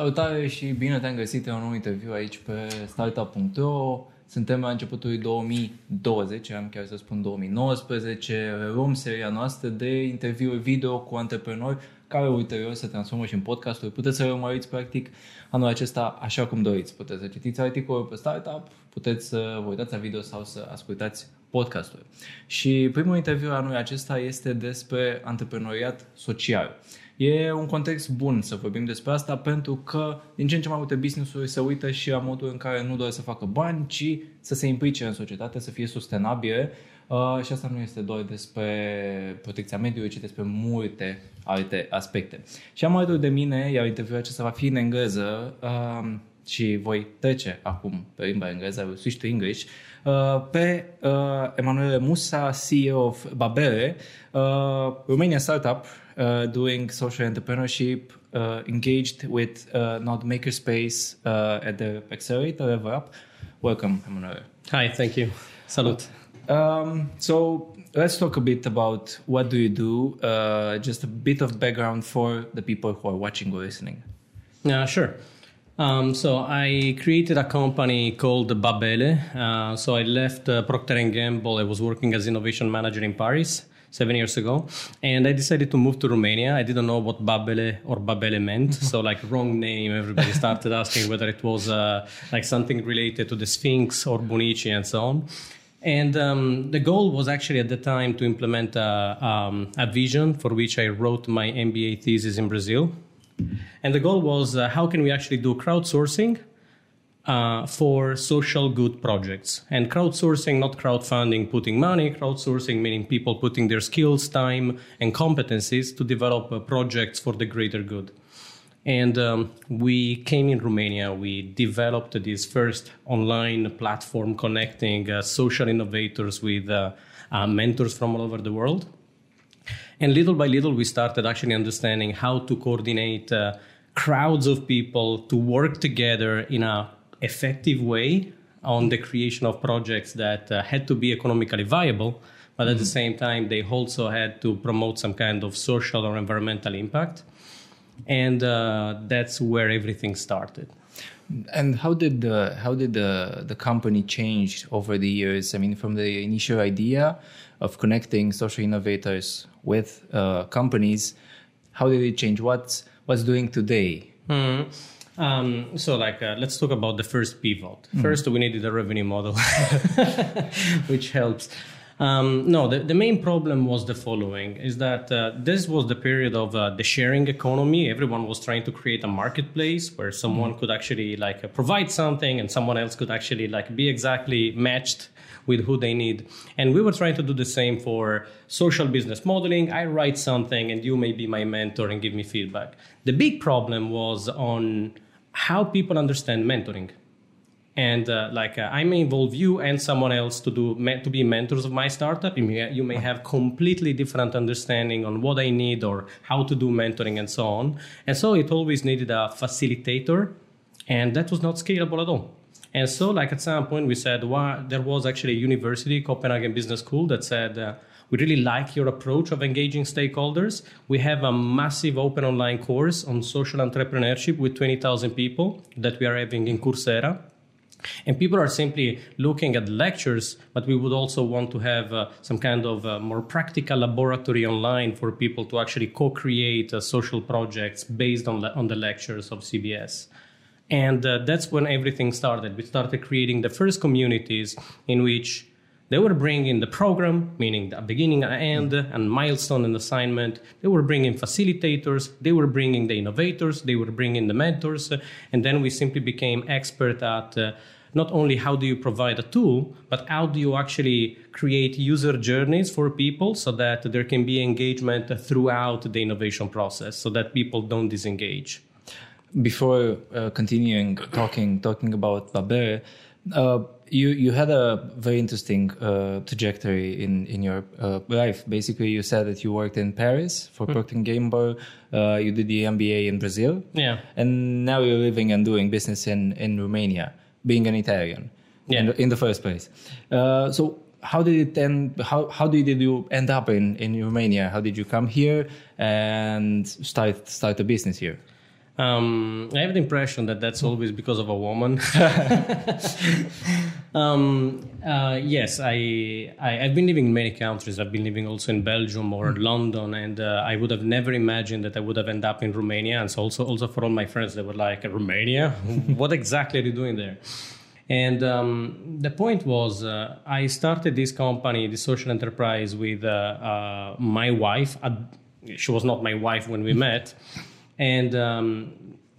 Salutare și bine te-am găsit în un nou interviu aici pe Startup.ro. Suntem la începutul 2020, am chiar să spun 2019, reluăm seria noastră de interviuri video cu antreprenori care ulterior se transformă și în podcasturi. Puteți să le urmăriți practic anul acesta așa cum doriți. Puteți să citiți articolul pe Startup, puteți să vă uitați la video sau să ascultați podcasturi. Și primul interviu anului acesta este despre antreprenoriat social. E un context bun să vorbim despre asta pentru că din ce în ce mai multe business-uri se uită și la modul în care nu doar să facă bani, ci să se implice în societate, să fie sustenabile. Și asta nu este doar despre protecția mediului, ci despre multe alte aspecte. Și am alături de mine, iar interviul acesta va fi în engleză și voi trece acum pe limba engleză, switch to English, pe Emanuele Musa, CEO of Babel, Romanian startup doing social entrepreneurship, engaged with Node Makerspace at the accelerator Level Up. Welcome, Emanuele. Hi, thank you. Salut. So let's talk a bit about what do you do, just a bit of background for the people who are watching or listening. Sure. So I created a company called Babel. So I left Procter and Gamble. I was working as innovation manager in Paris 7 years ago, and I decided to move to Romania. I didn't know what Babele or Babele meant, so like wrong name. Everybody started asking whether it was like something related to the Sphinx or Bunici and so on. And the goal was actually at the time to implement a vision for which I wrote my MBA thesis in Brazil. And the goal was how can we actually do crowdsourcing for social good projects? And crowdsourcing, not crowdfunding, putting money, crowdsourcing meaning people putting their skills, time, and competencies to develop projects for the greater good. And we came in Romania, we developed this first online platform connecting social innovators with mentors from all over the world. And little by little, we started actually understanding how to coordinate crowds of people to work together in an effective way on the creation of projects that had to be economically viable, but at the same time, they also had to promote some kind of social or environmental impact. And that's where everything started. And how did the company change over the years? I mean, from the initial idea of connecting social innovators with companies, how did it change? What's doing today? So like, let's talk about the first pivot. First, we needed a revenue model, which helps. The main problem was the following, is that this was the period of the sharing economy. Everyone was trying to create a marketplace where someone could actually like provide something and someone else could actually like be exactly matched with who they need. And we were trying to do the same for social business modeling. I write something and you may be my mentor and give me feedback. The big problem was on how people understand mentoring. And I may involve you and someone else to be mentors of my startup. You may have completely different understanding on what I need or how to do mentoring and so on. And so it always needed a facilitator, and that was not scalable at all. And so like at some point we said, well, there was actually a university, Copenhagen Business School, that said, we really like your approach of engaging stakeholders. We have a massive open online course on social entrepreneurship with 20,000 people that we are having in Coursera. And people are simply looking at lectures, but we would also want to have some kind of more practical laboratory online for people to actually co-create social projects based on the lectures of CBS. And that's when everything started. We started creating the first communities in which they were bringing the program, meaning the beginning and end, and milestone and assignment. They were bringing facilitators. They were bringing the innovators. They were bringing the mentors. And then we simply became expert at not only how do you provide a tool, but how do you actually create user journeys for people so that there can be engagement throughout the innovation process so that people don't disengage. Before continuing talking about Babel, You had a very interesting trajectory in your life. Basically, you said that you worked in Paris for Procter and Gamble. You did the MBA in Brazil. Yeah. And now you're living and doing business in Romania, being an Italian in the first place. So how did it end? How did you end up in Romania? How did you come here and start a business here? I have the impression that that's always because of a woman. Yes, I've been living in many countries. I've been living also in Belgium or London, and I would have never imagined that I would have ended up in Romania. And so also for all my friends, they were like, Romania? What exactly are you doing there? And the point was, I started this company, this social enterprise, with my wife. She was not my wife when we met. And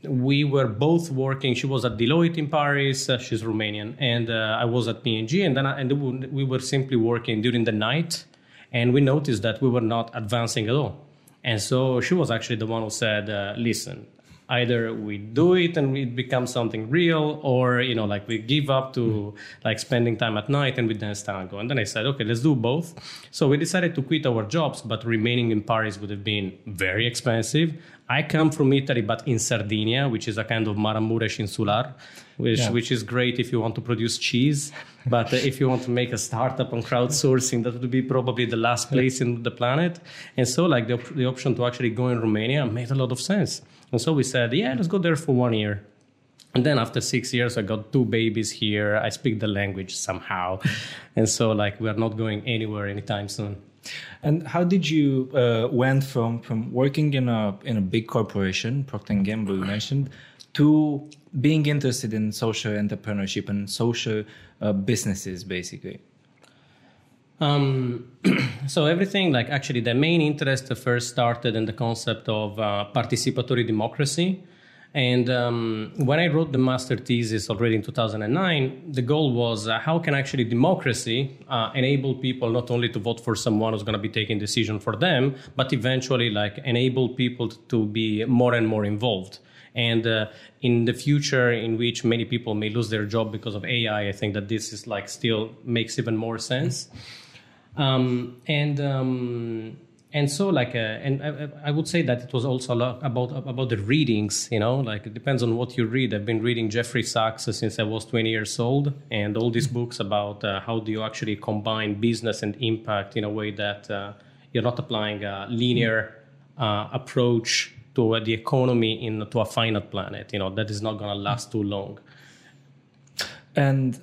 we were both working. She was at Deloitte in Paris. She's Romanian. And I was at P&G. And then we were simply working during the night. And we noticed that we were not advancing at all. And so she was actually the one who said, listen, either we do it and it becomes something real, or, you know, like we give up to like spending time at night and we dance tango. And then I said, okay, let's do both. So we decided to quit our jobs, but remaining in Paris would have been very expensive. I come from Italy, but in Sardinia, which is a kind of Maramuresh insular, which is great if you want to produce cheese. But if you want to make a startup on crowdsourcing, that would be probably the last place in the planet. And so like the option to actually go in Romania made a lot of sense. And so we said, yeah, let's go there for 1 year. And then after 6 years, I got 2 babies here. I speak the language somehow. And so like we are not going anywhere anytime soon. And how did you went from working in a big corporation, Procter and Gamble, you mentioned, to being interested in social entrepreneurship and social businesses, basically? So everything, like actually the main interest first started in the concept of participatory democracy. And when I wrote the master thesis already in 2009, the goal was how can actually democracy enable people not only to vote for someone who's going to be taking decision for them, but eventually like enable people to be more and more involved. And in the future in which many people may lose their job because of AI, I think that this is like still makes even more sense. And so like, and I would say that it was also a lot about the readings, you know, like it depends on what you read. I've been reading Jeffrey Sachs since I was 20 years old, and all these books about how do you actually combine business and impact in a way that you're not applying a linear approach to the economy to a finite planet. You know, that is not going to last too long. And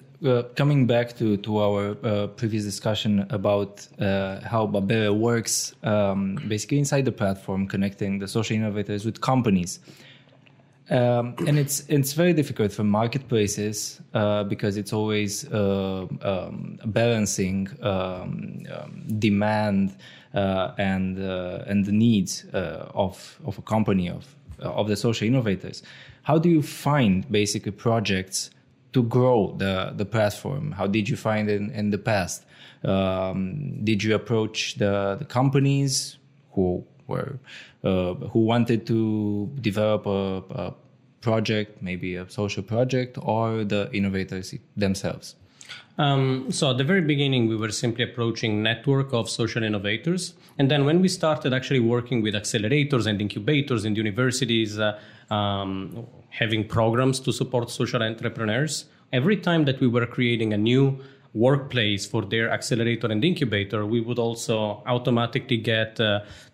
coming back to our previous discussion about how Babel works, basically inside the platform, connecting the social innovators with companies. And it's very difficult for marketplaces because it's always balancing demand and the needs of a company, of the social innovators. How do you find basically projects to grow the platform? How did you find it in the past? Did you approach the companies who wanted to develop a project, maybe a social project, or the innovators themselves? So at the very beginning, we were simply approaching network of social innovators. And then when we started actually working with accelerators and incubators and universities, having programs to support social entrepreneurs, every time that we were creating a new workplace for their accelerator and incubator, we would also automatically get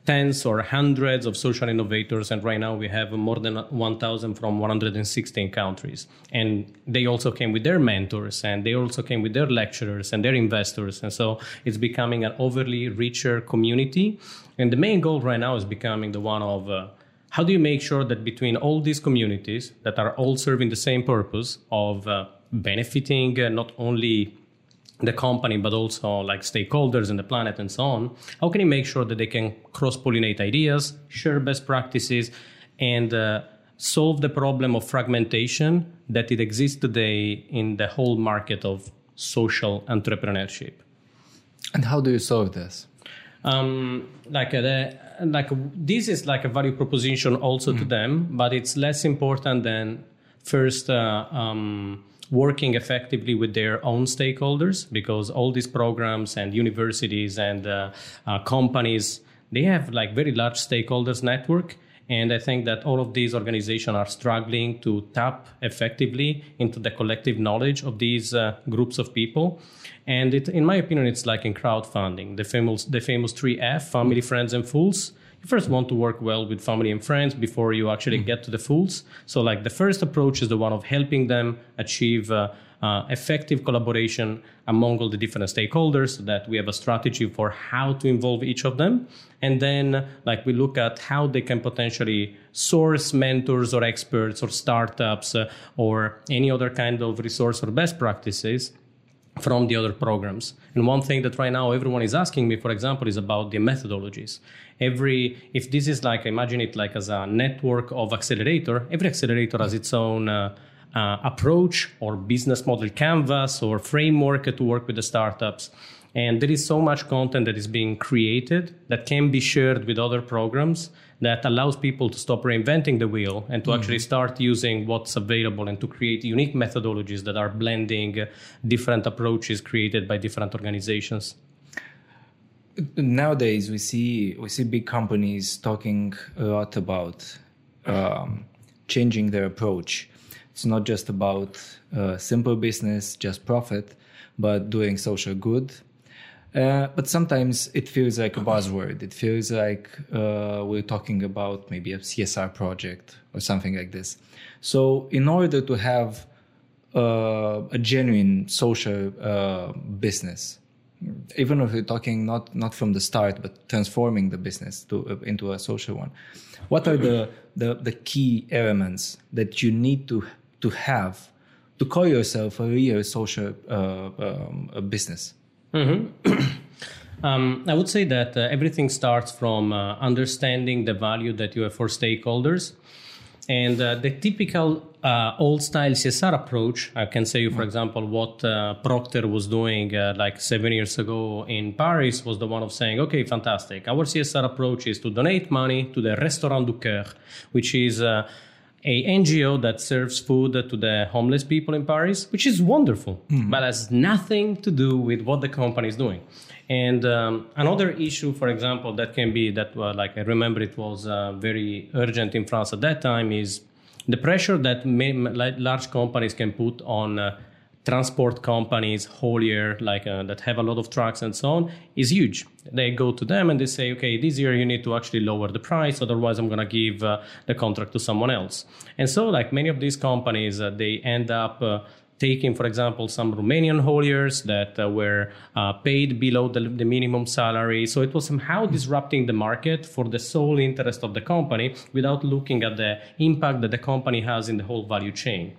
tens or hundreds of social innovators. And right now we have more than 1,000 from 116 countries. And they also came with their mentors, and they also came with their lecturers and their investors. And so it's becoming an overly richer community. And the main goal right now is becoming the one of how do you make sure that between all these communities that are all serving the same purpose of benefiting not only the company, but also like stakeholders and the planet and so on, how can you make sure that they can cross-pollinate ideas, share best practices, and solve the problem of fragmentation that it exists today in the whole market of social entrepreneurship? And how do you solve this? This is like a value proposition also to them, but it's less important than first working effectively with their own stakeholders, because all these programs and universities and companies, they have like very large stakeholders network. And I think that all of these organizations are struggling to tap effectively into the collective knowledge of these groups of people. And in my opinion, it's like in crowdfunding, the famous 3F, family, friends, and fools. you first want to work well with family and friends before you actually get to the fools. So like the first approach is the one of helping them achieve effective collaboration among all the different stakeholders, so that we have a strategy for how to involve each of them. And then like we look at how they can potentially source mentors or experts or startups or any other kind of resource or best practices from the other programs. And one thing that right now everyone is asking me, for example, is about the methodologies. If this is like, imagine it like as a network of accelerator, every accelerator has its own approach or business model canvas or framework to work with the startups. And there is so much content that is being created that can be shared with other programs that allows people to stop reinventing the wheel and to actually start using what's available and to create unique methodologies that are blending different approaches created by different organizations. Nowadays, we see big companies talking a lot about changing their approach. It's not just about simple business, just profit, but doing social good. But sometimes it feels like a buzzword. It feels like we're talking about maybe a CSR project or something like this. So in order to have a genuine social business, even if we're talking not from the start, but transforming the business into a social one, what are the key elements that you need to have to call yourself a real social business? Mm-hmm. I would say that everything starts from understanding the value that you have for stakeholders. And the typical old-style CSR approach, I can say, for example, what Procter was doing like 7 years ago in Paris was the one of saying, okay, fantastic. Our CSR approach is to donate money to the Restaurant du Coeur, which is a NGO that serves food to the homeless people in Paris, which is wonderful, but has nothing to do with what the company is doing. And another issue, for example, that can be that, like I remember it was very urgent in France at that time, is the pressure that large companies can put on transport companies whole year, like that have a lot of trucks and so on, is huge. They go to them and they say, okay, this year you need to actually lower the price, otherwise I'm going to give the contract to someone else. And so like many of these companies, they end up taking, for example, some Romanian hauliers that were paid below the minimum salary. So it was somehow disrupting the market for the sole interest of the company without looking at the impact that the company has in the whole value chain.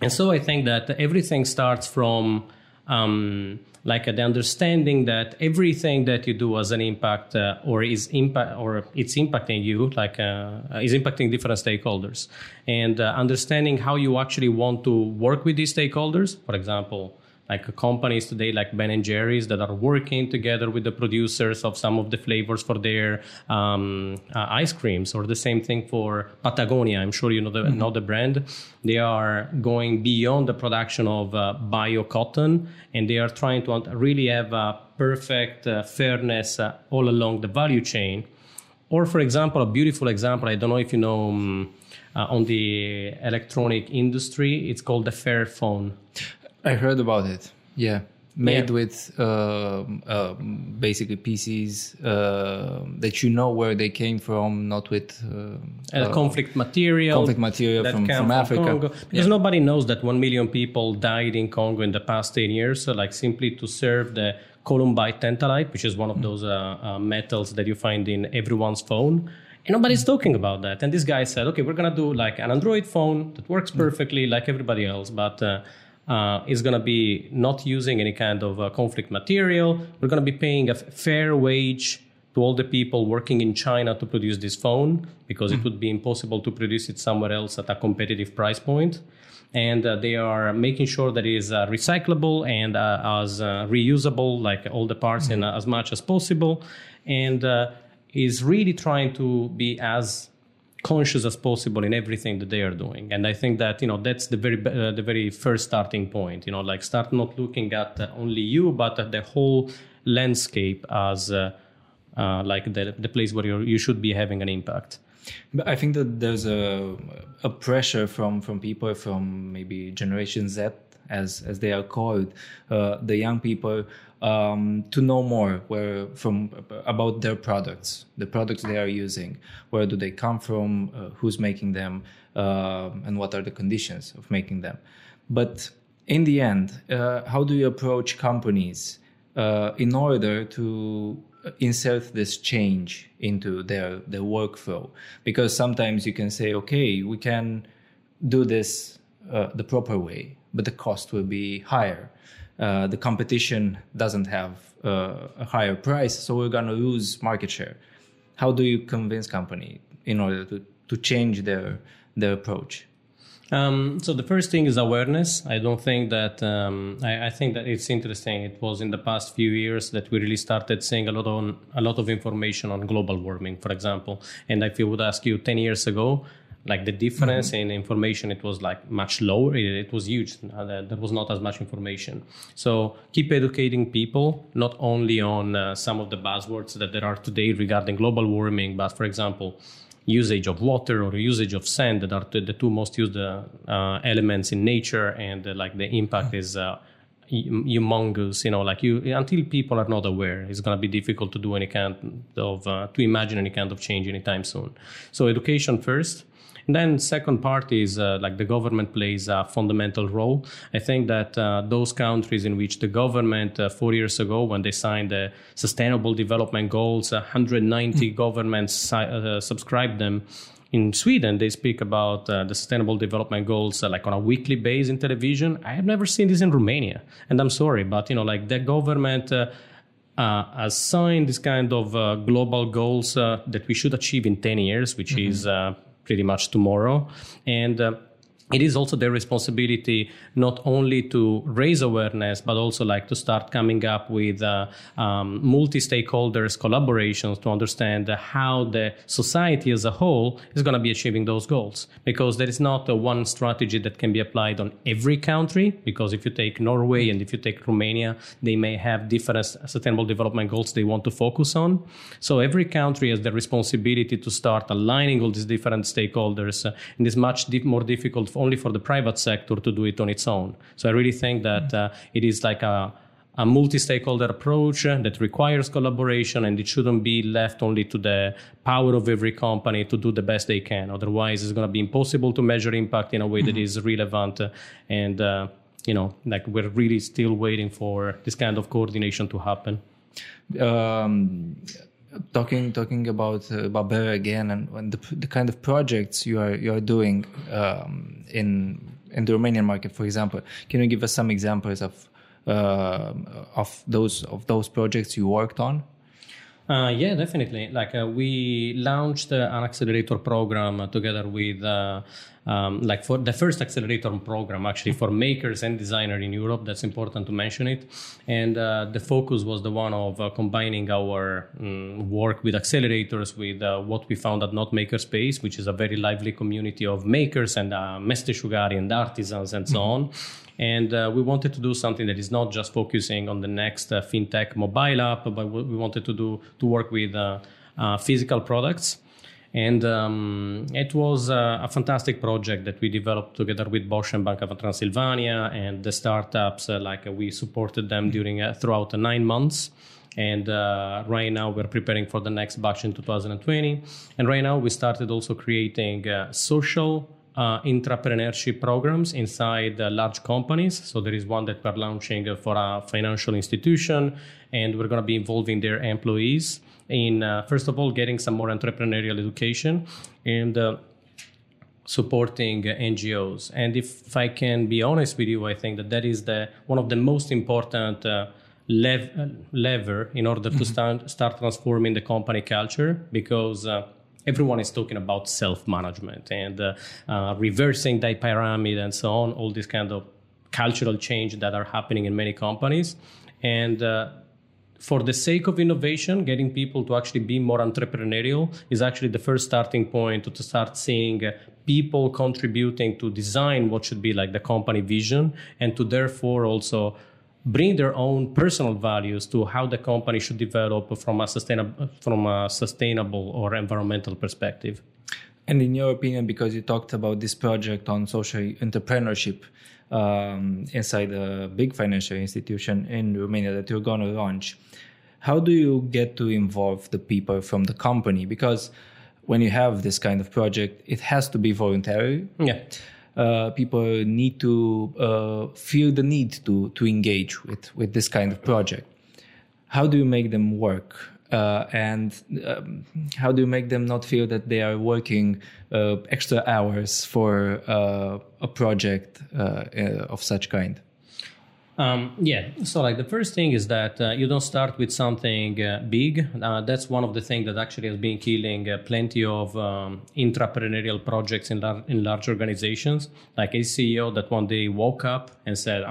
And so I think that everything starts from the understanding that everything that you do has an impact or it's impacting you, like is impacting different stakeholders, and understanding how you actually want to work with these stakeholders. For example, like companies today like Ben and Jerry's that are working together with the producers of some of the flavors for their ice creams, or the same thing for Patagonia. I'm sure you know the brand. They are going beyond the production of bio cotton, and they are trying to really have a perfect fairness all along the value chain. Or, for example, a beautiful example, I don't know if you know, on the electronic industry, it's called the Fairphone. I heard about it. Yeah. Made with basically pieces that you know where they came from, not with conflict material that from Africa. Congo. Because nobody knows that 1 million people died in Congo in the past 10 years. So like simply to serve the columbite tantalite, which is one of those metals that you find in everyone's phone. And nobody's talking about that. And this guy said, okay, we're going to do like an Android phone that works perfectly like everybody else. But is going to be not using any kind of conflict material. We're going to be paying a fair wage to all the people working in China to produce this phone, because it would be impossible to produce it somewhere else at a competitive price point. And they are making sure that it is recyclable and as reusable, like all the parts, and as much as possible. And is really trying to be as conscious as possible in everything that they are doing. And I think that, you know, that's the very first starting point, you know, like start not looking at only you, but at the whole landscape as like the place where you should be having an impact. But I think that there's a pressure from people from maybe Generation Z as they are called, the young people, to know more about their products, the products they are using, where do they come from, who's making them, and what are the conditions of making them. But in the end, how do you approach companies in order to insert this change into their workflow? Because sometimes you can say, okay, we can do this the proper way, but the cost will be higher. The competition doesn't have a higher price, so we're going to lose market share. How do you convince company in order to change their approach? So the first thing is awareness. I don't think that, I think that it's interesting. It was in the past few years that we really started seeing a lot of information on global warming, for example. And if you would ask you 10 years ago, like the difference in information, it was like much lower. It was huge. There was not as much information. So keep educating people, not only on some of the buzzwords that there are today regarding global warming, but for example, usage of water or usage of sand, that are the two most used elements in nature, and like the impact is humongous. Until people are not aware, it's going to be difficult to do any kind of to imagine any kind of change anytime soon. So education first. And then second part is the government plays a fundamental role. I think that those countries in which the government 4 years ago, when they signed the Sustainable Development Goals, 190 governments subscribed them. In Sweden, they speak about the Sustainable Development Goals on a weekly basis in television. I have never seen this in Romania, and I'm sorry, but the government has signed this kind of global goals that we should achieve in 10 years, which is pretty much tomorrow. And it is also their responsibility not only to raise awareness, but also to start coming up with multi-stakeholders collaborations to understand how the society as a whole is going to be achieving those goals. Because there is not one strategy that can be applied on every country, because if you take Norway and if you take Romania, they may have different sustainable development goals they want to focus on. So every country has the responsibility to start aligning all these different stakeholders, and it's much more difficult only for the private sector to do it on its own. So I really think that it is like a multi-stakeholder approach that requires collaboration, and it shouldn't be left only to the power of every company to do the best they can. Otherwise, it's going to be impossible to measure impact in a way that is relevant. And, we're really still waiting for this kind of coordination to happen. Talking about Babel again, and the kind of projects you are doing in the Romanian market, for example, can you give us some examples of those projects you worked on? Yeah, definitely. We launched an accelerator program together with. For the first accelerator program, actually, for makers and designers in Europe. That's important to mention it. And the focus was the one of combining our work with accelerators with what we found at Node Makerspace, which is a very lively community of makers and mesteshugari and artisans and so on. And we wanted to do something that is not just focusing on the next fintech mobile app, but we wanted to work with physical products. And it was a fantastic project that we developed together with Bosch and Bank of Transylvania, and the startups, we supported them throughout 9 months. And right now we're preparing for the next batch in 2020. And right now we started also creating social entrepreneurship programs inside large companies. So there is one that we're launching for a financial institution, and we're going to be involving their employees in first of all getting some more entrepreneurial education and supporting NGOs. And if I can be honest with you, I think that is the one of the most important lever in order to start transforming the company culture, because everyone is talking about self-management and reversing the pyramid and so on, all these kind of cultural change that are happening in many companies. And for the sake of innovation, getting people to actually be more entrepreneurial is actually the first starting point to start seeing people contributing to design what should be the company vision, and to therefore also bring their own personal values to how the company should develop from a sustainable or environmental perspective. And in your opinion, because you talked about this project on social entrepreneurship, inside a big financial institution in Romania that you're going to launch, how do you get to involve the people from the company? Because when you have this kind of project, it has to be voluntary. Yeah. People need to feel the need to engage with this kind of project. How do you make them work? And how do you make them not feel that they are working extra hours for a project of such kind? So like the first thing is that you don't start with something big. That's one of the things that actually has been killing plenty of intrapreneurial projects in large organizations, like a CEO that one day woke up and said,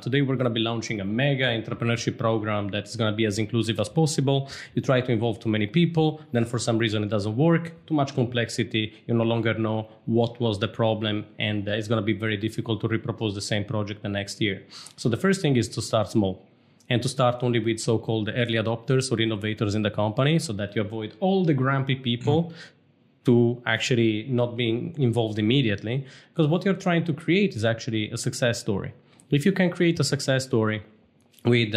today we're going to be launching a mega entrepreneurship program that's going to be as inclusive as possible. You try to involve too many people. Then for some reason, it doesn't work. Too much complexity. You no longer know what was the problem. And it's going to be very difficult to repropose the same project the next year. So the first thing is to start small and to start only with so-called early adopters or innovators in the company, so that you avoid all the grumpy people to actually not being involved immediately. Because what you're trying to create is actually a success story. If you can create a success story with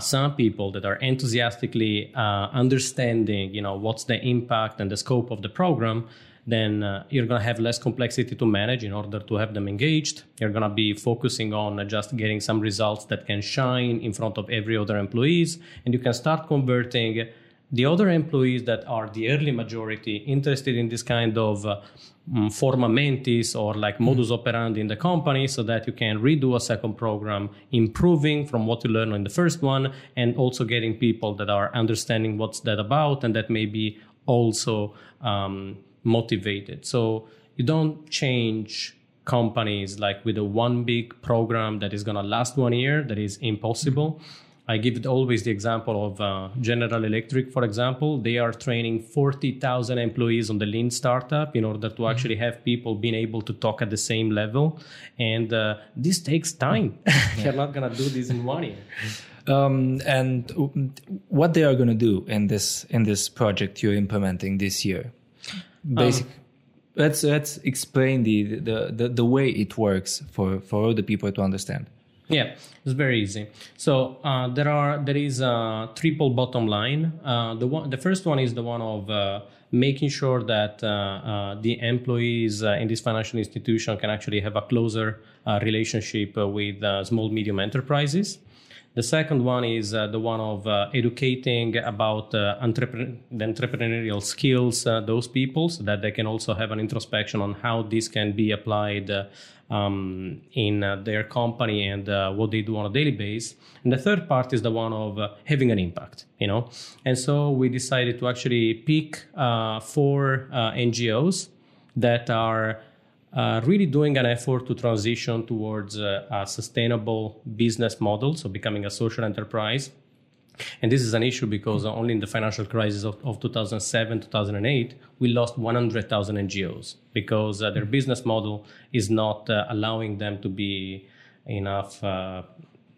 some people that are enthusiastically understanding, you know, what's the impact and the scope of the program, then you're going to have less complexity to manage in order to have them engaged. You're going to be focusing on just getting some results that can shine in front of every other employees. And you can start converting the other employees that are the early majority interested in this kind of forma mentis or like modus operandi in the company, so that you can redo a second program, improving from what you learned in the first one, and also getting people that are understanding what's that about and that may be also motivated. So you don't change companies like with a one big program that is going to last 1 year. That is impossible. I give it always the example of General Electric, for example. They are training 40,000 employees on the lean startup in order to actually have people being able to talk at the same level. And this takes time. You're not going to do this in 1 year. And what they are going to do in this project you're implementing this year? Basically, let's explain the way it works for all the people to understand. Yeah, it's very easy. So there is a triple bottom line. The first one is the one of making sure that the employees in this financial institution can actually have a closer relationship with small medium enterprises. The second one is the one of educating about the entrepreneurial skills, those people, so that they can also have an introspection on how this can be applied in their company and what they do on a daily basis. And the third part is the one of having an impact, you know. And so we decided to actually pick four NGOs that are really doing an effort to transition towards a sustainable business model, so becoming a social enterprise. And this is an issue because only in the financial crisis of 2007, 2008, we lost 100,000 NGOs because their business model is not allowing them to be enough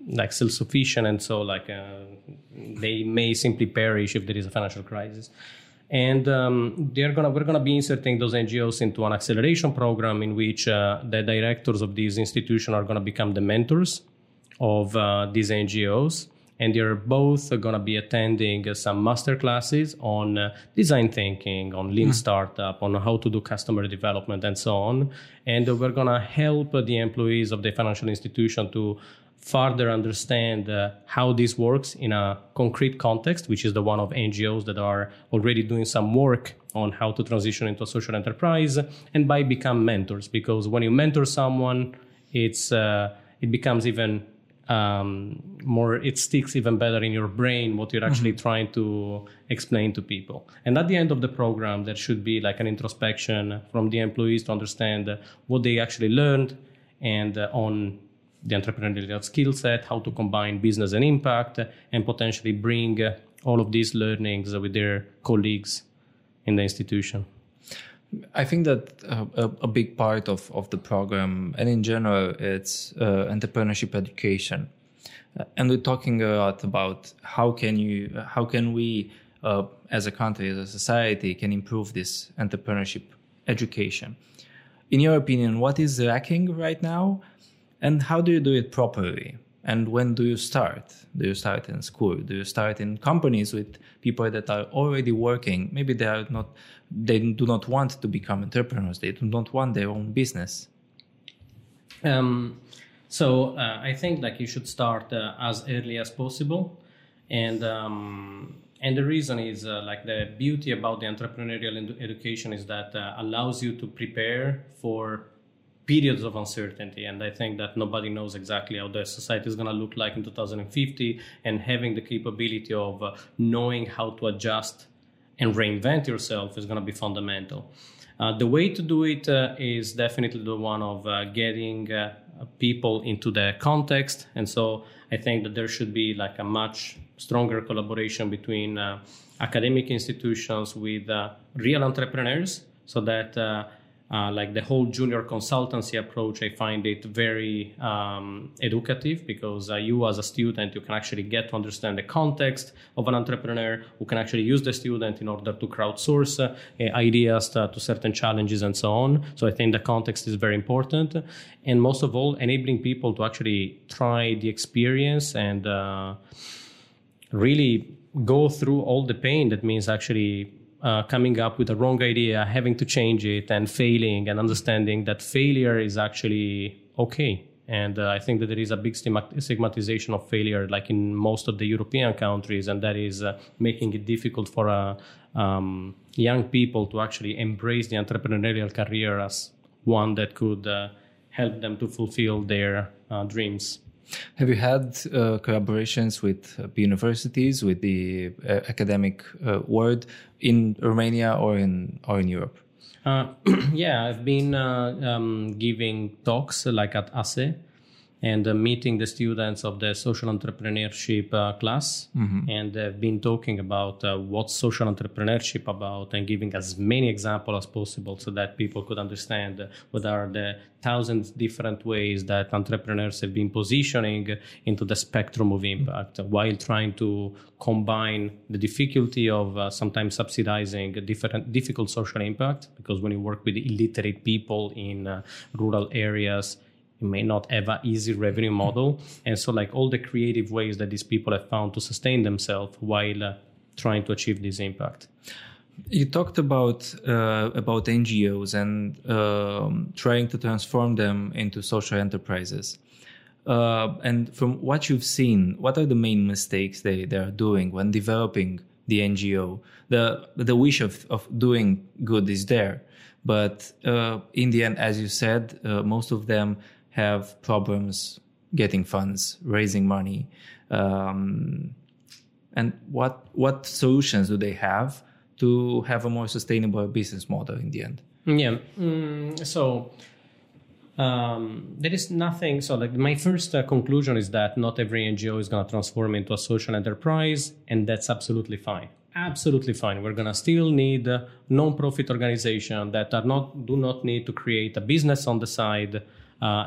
like self-sufficient. And so like they may simply perish if there is a financial crisis. And we're gonna be inserting those NGOs into an acceleration program in which the directors of these institutions are gonna become the mentors of these NGOs, and they're both gonna be attending some master classes on design thinking, on lean startup, on how to do customer development, and so on. And we're gonna help the employees of the financial institution to further understand how this works in a concrete context, which is the one of NGOs that are already doing some work on how to transition into a social enterprise, and by become mentors. Because when you mentor someone, it becomes even more, it sticks even better in your brain what you're actually trying to explain to people. And at the end of the program, there should be like an introspection from the employees to understand what they actually learned and on the entrepreneurial skill set, how to combine business and impact, and potentially bring all of these learnings with their colleagues in the institution. I think that a big part of the program, and in general, it's entrepreneurship education. And we're talking a lot about how can we, as a country, as a society, can improve this entrepreneurship education. In your opinion, what is lacking right now? And how do you do it properly? And when do you start? Do you start in school? Do you start in companies with people that are already working? Maybe they are not, they do not want to become entrepreneurs. They do not want their own business. So I think like you should start as early as possible. And the reason is like the beauty about the entrepreneurial education is that allows you to prepare for periods of uncertainty. And I think that nobody knows exactly how the society is going to look like in 2050, and having the capability of knowing how to adjust and reinvent yourself is going to be fundamental. The way to do it is definitely the one of getting people into the context. And so I think that there should be like a much stronger collaboration between academic institutions with real entrepreneurs, so that like the whole junior consultancy approach, I find it very educative, because you as a student, you can actually get to understand the context of an entrepreneur, who can actually use the student in order to crowdsource ideas to certain challenges and so on. So I think the context is very important. And most of all, enabling people to actually try the experience and really go through all the pain that means actually coming up with a wrong idea, having to change it and failing, and understanding that failure is actually okay. And I think that there is a big stigmatization of failure, like in most of the European countries, and that is making it difficult for young people to actually embrace the entrepreneurial career as one that could help them to fulfill their dreams. Have you had collaborations with universities, with the academic world in Romania or in Europe? Yeah, I've been giving talks like at ASE and meeting the students of the social entrepreneurship class. Mm-hmm. And I've been talking about what's social entrepreneurship about, and giving as many examples as possible so that people could understand what are the thousands different ways that entrepreneurs have been positioning into the spectrum of impact, while trying to combine the difficulty of sometimes subsidizing difficult social impact, because when you work with illiterate people in rural areas, may not have an easy revenue model. And so like all the creative ways that these people have found to sustain themselves while trying to achieve this impact. You talked about NGOs and trying to transform them into social enterprises. And from what you've seen, what are the main mistakes they are doing when developing the NGO? The wish of doing good is there, but in the end, as you said, most of them have problems getting funds, raising money. And what solutions do they have to have a more sustainable business model in the end? Yeah. So there is nothing. So like my first conclusion is that not every NGO is going to transform into a social enterprise. And that's absolutely fine. Absolutely fine. We're going to still need non-profit organizations that do not need to create a business on the side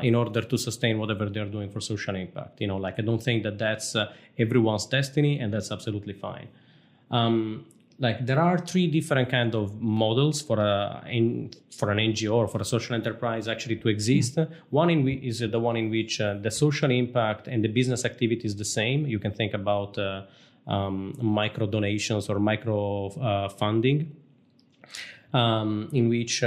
in order to sustain whatever they're doing for social impact. You know, like I don't think that that's everyone's destiny, and that's absolutely fine. Like there are three different kind of models for an NGO or for a social enterprise actually to exist. Mm-hmm. One is the one in which the social impact and the business activity is the same. You can think about micro donations or micro funding, in which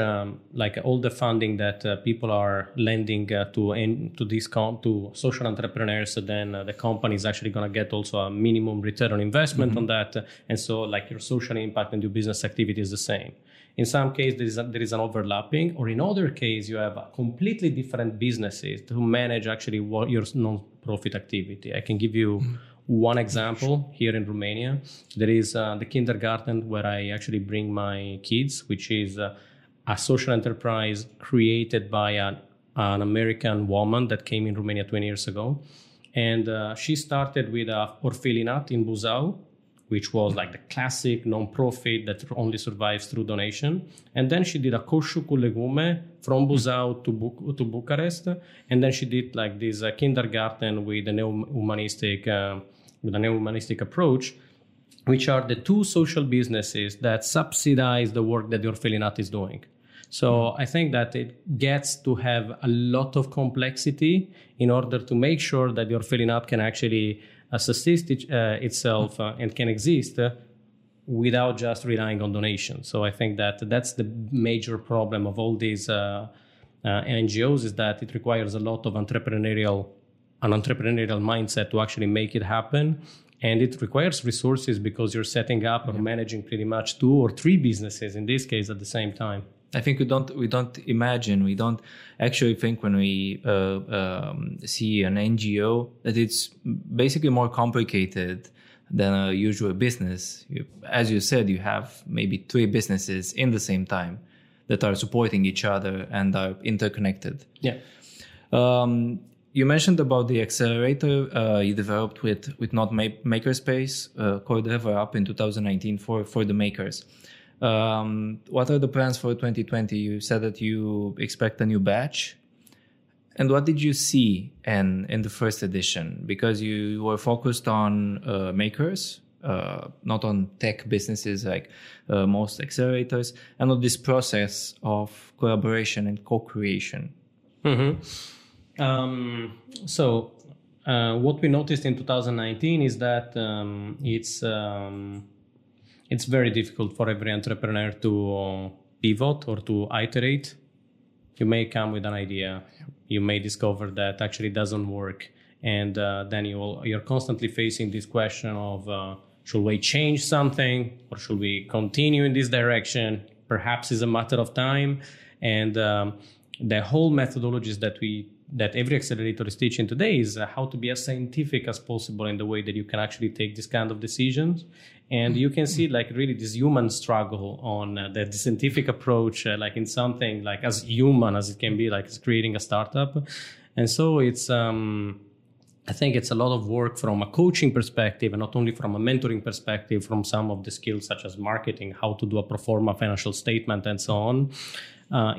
like all the funding that people are lending to social entrepreneurs, then the company is actually going to get also a minimum return on investment. Mm-hmm. On that, and so like your social impact and your business activity is the same. In some cases, there is an overlapping, or in other case, you have completely different businesses to manage actually what your non-profit activity. I can give you. Mm-hmm. One example here in Romania, there is the kindergarten where I actually bring my kids, which is a social enterprise created by an American woman that came in Romania 20 years ago. And she started with Orfelinat in Buzau, which was like the classic non-profit that only survives through donation. And then she did a Kosciukulegume from Buzău to Bucharest. And then she did like this kindergarten with a neo-humanistic approach, which are the two social businesses that subsidize the work that the Orfelinat is doing. So I think that it gets to have a lot of complexity in order to make sure that the Orfelinat can actually assist itself and can exist without just relying on donations. So I think that that's the major problem of all these NGOs, is that it requires a lot of entrepreneurial mindset to actually make it happen. And it requires resources because you're setting up or managing pretty much 2 or 3 businesses in this case at the same time. I think we don't actually think when we see an NGO that it's basically more complicated than a usual business. As you said, you have maybe 3 businesses in the same time that are supporting each other and are interconnected. Yeah. You mentioned about the accelerator you developed with Node Makerspace, called Level Up in 2019 for the makers. What are the plans for 2020? You said that you expect a new batch. And what did you see in the first edition? Because you were focused on makers, not on tech businesses like most accelerators, and on this process of collaboration and co-creation. Mm-hmm. So what we noticed in 2019 is that it's very difficult for every entrepreneur to pivot or to iterate. You may come with an idea, you may discover that actually doesn't work, and then you're constantly facing this question of should we change something or should we continue in this direction? Perhaps it's a matter of time, and the whole methodologies that every accelerator is teaching today is how to be as scientific as possible in the way that you can actually take this kind of decisions. And you can see like really this human struggle on the scientific approach, like in something like as human as it can be, like it's creating a startup. And so it's, I think it's a lot of work from a coaching perspective and not only from a mentoring perspective, from some of the skills such as marketing, how to do a pro forma financial statement and so on.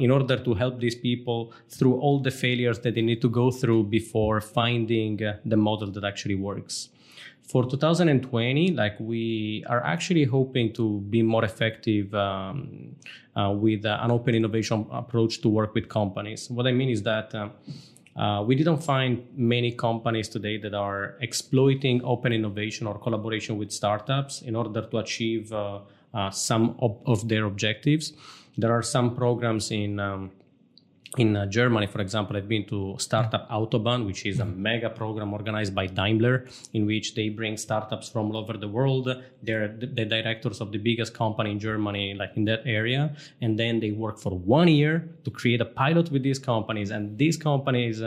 In order to help these people through all the failures that they need to go through before finding the model that actually works. For 2020, like we are actually hoping to be more effective with an open innovation approach to work with companies. What I mean is that we didn't find many companies today that are exploiting open innovation or collaboration with startups in order to achieve some of their objectives. There are some programs in Germany, for example. I've been to Startup Autobahn, which is a mega program organized by Daimler, in which they bring startups from all over the world. They're the directors of the biggest company in Germany, like in that area. And then they work for 1 year to create a pilot with these companies. And these companies,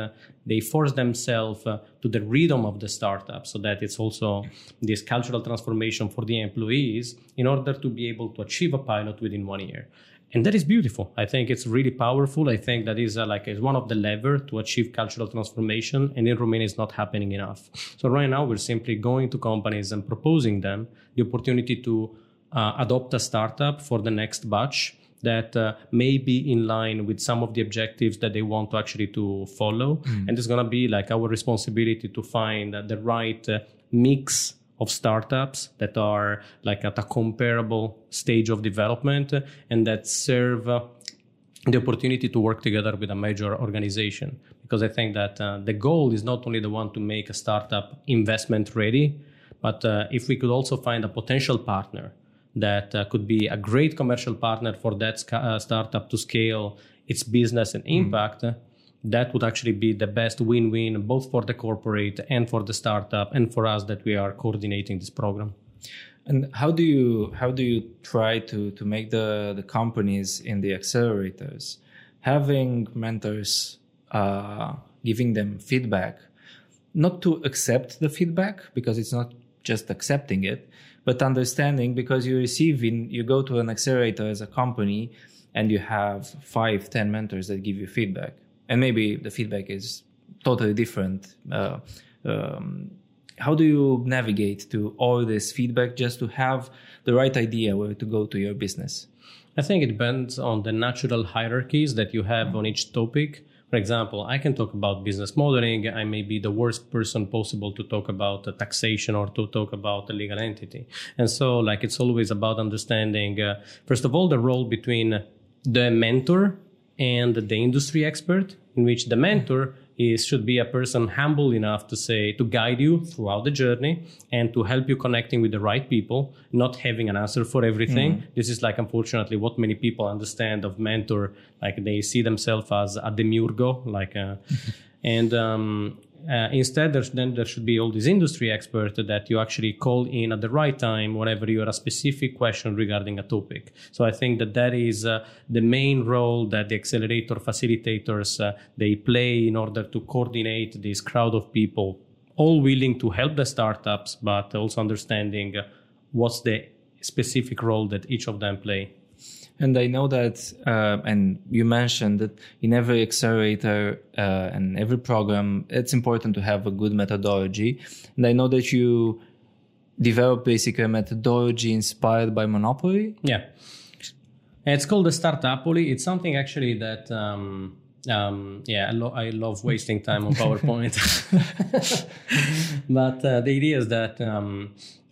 they force themselves to the rhythm of the startup, so that it's also this cultural transformation for the employees in order to be able to achieve a pilot within 1 year. And that is beautiful. I think it's really powerful. I think that is is one of the levers to achieve cultural transformation. And in Romania, it's not happening enough. So right now, we're simply going to companies and proposing them the opportunity to adopt a startup for the next batch that may be in line with some of the objectives that they want to actually to follow. Mm. And it's going to be like our responsibility to find the right mix of startups that are like at a comparable stage of development and that serve the opportunity to work together with a major organization. Because I think that the goal is not only the one to make a startup investment ready, but if we could also find a potential partner that could be a great commercial partner for that startup to scale its business and impact, that would actually be the best win-win both for the corporate and for the startup and for us that we are coordinating this program. And how do you try to make the companies in the accelerators having mentors, giving them feedback, not to accept the feedback because it's not just accepting it, but understanding, because you go to an accelerator as a company and you have 5-10 mentors that give you feedback. And maybe the feedback is totally different. How do you navigate to all this feedback just to have the right idea where to go to your business? I think it depends on the natural hierarchies that you have on each topic. For example, I can talk about business modeling. I may be the worst person possible to talk about taxation or to talk about a legal entity. And so it's always about understanding, first of all, the role between the mentor and the industry expert, in which the mentor should be a person humble enough to say, to guide you throughout the journey and to help you connecting with the right people, not having an answer for everything. Mm-hmm. This is like, unfortunately, what many people understand of mentor. Like they see themselves as a demiurgo, like, and instead there should be all these industry experts that you actually call in at the right time whenever you have a specific question regarding a topic. So I think that is the main role that the accelerator facilitators they play in order to coordinate this crowd of people, all willing to help the startups, but also understanding what's the specific role that each of them play. And I know that, and you mentioned that in every accelerator and every program, it's important to have a good methodology. And I know that you develop basically a methodology inspired by Monopoly. Yeah. It's called the Startup-oly. It's something actually that, I love wasting time on PowerPoint. But the idea is that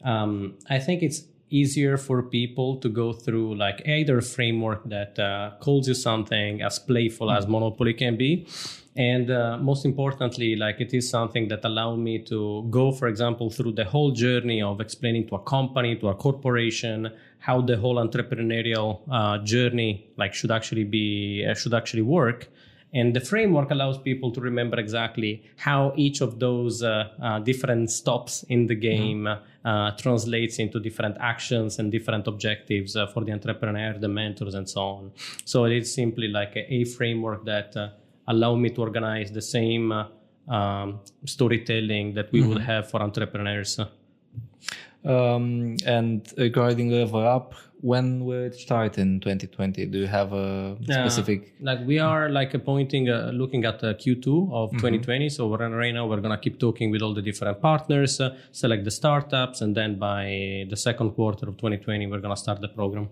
I think it's easier for people to go through like either a framework that calls you something as playful as Monopoly can be. And most importantly, like it is something that allowed me to go, for example, through the whole journey of explaining to a company, to a corporation, how the whole entrepreneurial journey like should actually work. And the framework allows people to remember exactly how each of those different stops in the game translates into different actions and different objectives for the entrepreneur, the mentors, and so on. So it's simply like a framework that allows me to organize the same storytelling that we would have for entrepreneurs. And regarding Level Up, when will it start in 2020? Do you have a specific? We are looking at Q2 of 2020. So right now we're going to keep talking with all the different partners, select the startups, and then by the second quarter of 2020, we're going to start the program.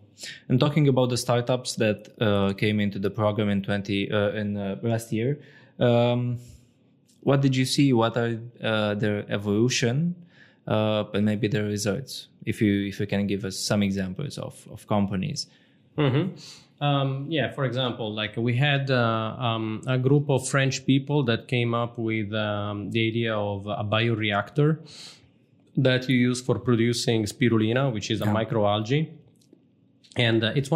And talking about the startups that came into the program in last year, what did you see? What are their evolution? But maybe the results, if you can give us some examples of companies. For example, like we had a group of French people that came up with the idea of a bioreactor that you use for producing spirulina, which is a microalgae. And it's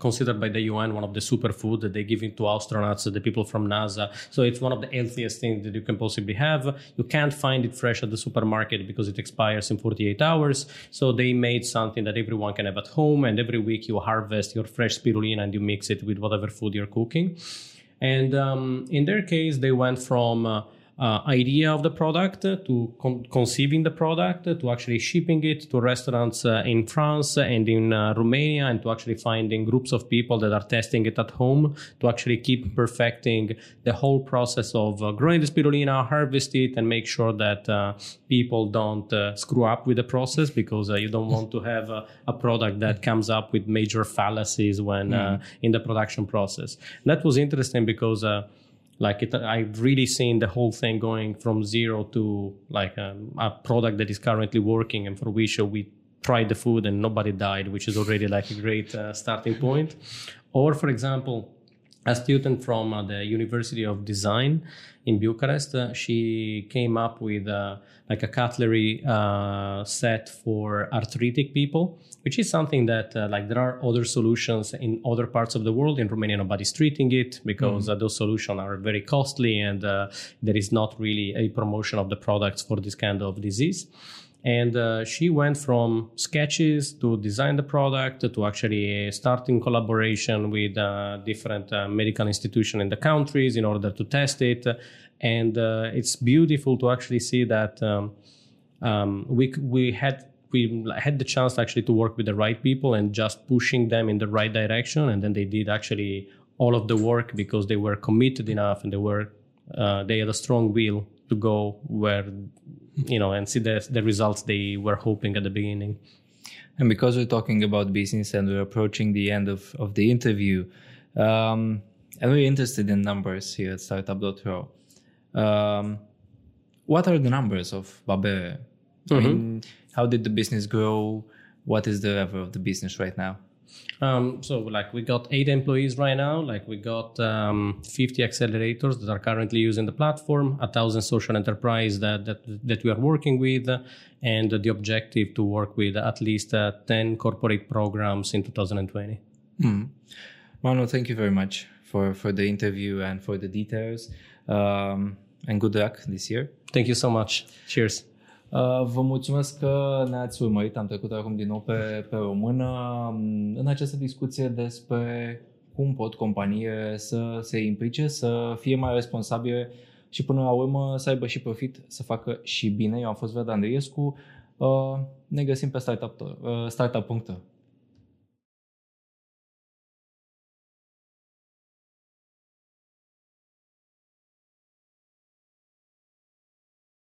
considered by the UN, one of the superfood that they give to astronauts, the people from NASA. So it's one of the healthiest things that you can possibly have. You can't find it fresh at the supermarket because it expires in 48 hours. So they made something that everyone can have at home. And every week you harvest your fresh spirulina and you mix it with whatever food you're cooking. And in their case, they went from idea of the product to conceiving the product to actually shipping it to restaurants in France and in Romania, and to actually finding groups of people that are testing it at home to actually keep perfecting the whole process of growing the spirulina, harvest it, and make sure that people don't screw up with the process, because you don't want to have a product that comes up with major fallacies when in the production process. And that was interesting because I've really seen the whole thing going from zero to a product that is currently working and for which we tried the food and nobody died, which is already like a great starting point. Or, for example, a student from the University of Design in Bucharest, she came up with a cutlery set for arthritic people, which is something that there are other solutions in other parts of the world. In Romania, nobody's treating it because those solutions are very costly, and there is not really a promotion of the products for this kind of disease. And she went from sketches to design the product to actually start in collaboration with different medical institutions in the countries in order to test it. And it's beautiful to actually see that we had the chance actually to work with the right people and just pushing them in the right direction. And then they did actually all of the work because they were committed enough and they had a strong will to go where, and see the results they were hoping at the beginning. And because we're talking about business and we're approaching the end of the interview, and we're interested in numbers here at Startup.ro, what are the numbers of Babel? I mean, how did the business grow? What is the level of the business right now? So like we got 8 employees right now, like we got 50 accelerators that are currently using the platform, 1,000 social enterprise that we are working with, and the objective to work with at least 10 corporate programs in 2020. Mm. Manu, thank you very much for the interview and for the details, and good luck this year. Thank you so much. Cheers. Vă mulțumesc că ne-ați urmărit, am trecut acum din nou pe română în această discuție despre cum pot companie să se implice, să fie mai responsabile și până la urmă să aibă și profit, să facă și bine. Eu am fost Vlad Andriescu, ne găsim pe Startup.ro.